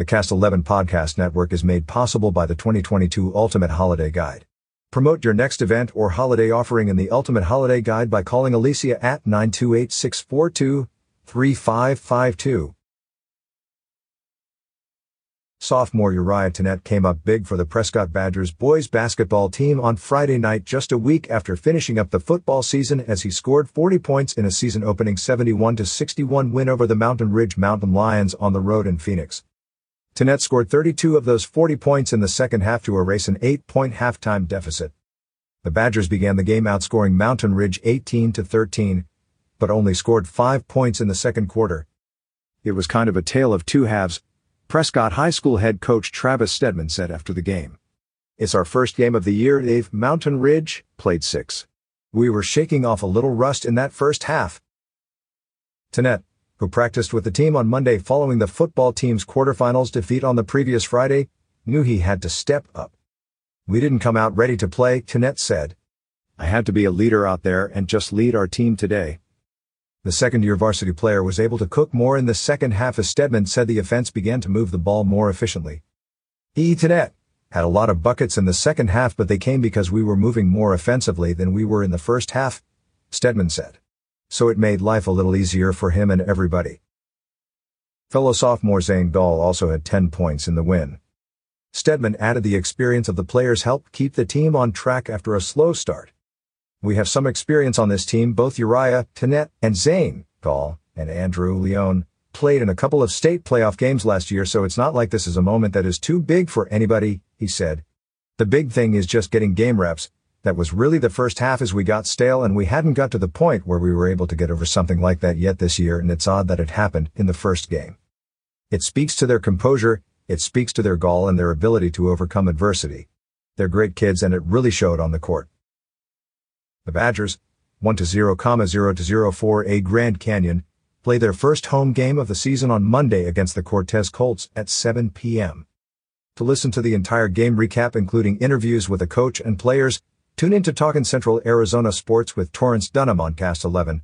The Cast 11 Podcast Network is made possible by the 2022 Ultimate Holiday Guide. Promote your next event or holiday offering in the Ultimate Holiday Guide by calling Alicia at 928-642-3552. Sophomore Uriah Tanette came up big for the Prescott Badgers boys basketball team on Friday night just a week after finishing up the football season as he scored 40 points in a season-opening 71-61 win over the Mountain Ridge Mountain Lions on the road in Phoenix. Tanette scored 32 of those 40 points in the second half to erase an 8-point halftime deficit. The Badgers began the game outscoring Mountain Ridge 18-13, but only scored 5 points in the second quarter. It was kind of a tale of two halves, Prescott High School head coach Travis Stedman said after the game. "It's our first game of the year. They've Mountain Ridge played 6. We were shaking off a little rust in that first half." Tanette, who practiced with the team on Monday following the football team's quarterfinals defeat on the previous Friday, knew he had to step up. "We didn't come out ready to play," Tanette said. "I had to be a leader out there and just lead our team today." The second-year varsity player was able to cook more in the second half as Stedman said the offense began to move the ball more efficiently. Tanette had a lot of buckets in the second half, but they came because we were moving more offensively than we were in the first half," Stedman said. "So it made life a little easier for him and everybody." Fellow sophomore Zane Dahl also had 10 points in the win. Stedman added the experience of the players helped keep the team on track after a slow start. "We have some experience on this team. Both Uriah Tanette and Zane Dahl and Andrew Leone played in a couple of state playoff games last year, so it's not like this is a moment that is too big for anybody," he said. "The big thing is just getting game reps. That was really the first half as we got stale and we hadn't got to the point where we were able to get over something like that yet this year, and it's odd that it happened in the first game. It speaks to their composure, it speaks to their gall and their ability to overcome adversity. They're great kids and it really showed on the court." The Badgers, 1-0-0-0-4A Grand Canyon, play their first home game of the season on Monday against the Cortez Colts at 7 p.m. To listen to the entire game recap, including interviews with the coach and players, tune in to Talkin' Central Arizona Sports with Torrance Dunham on Cast 11.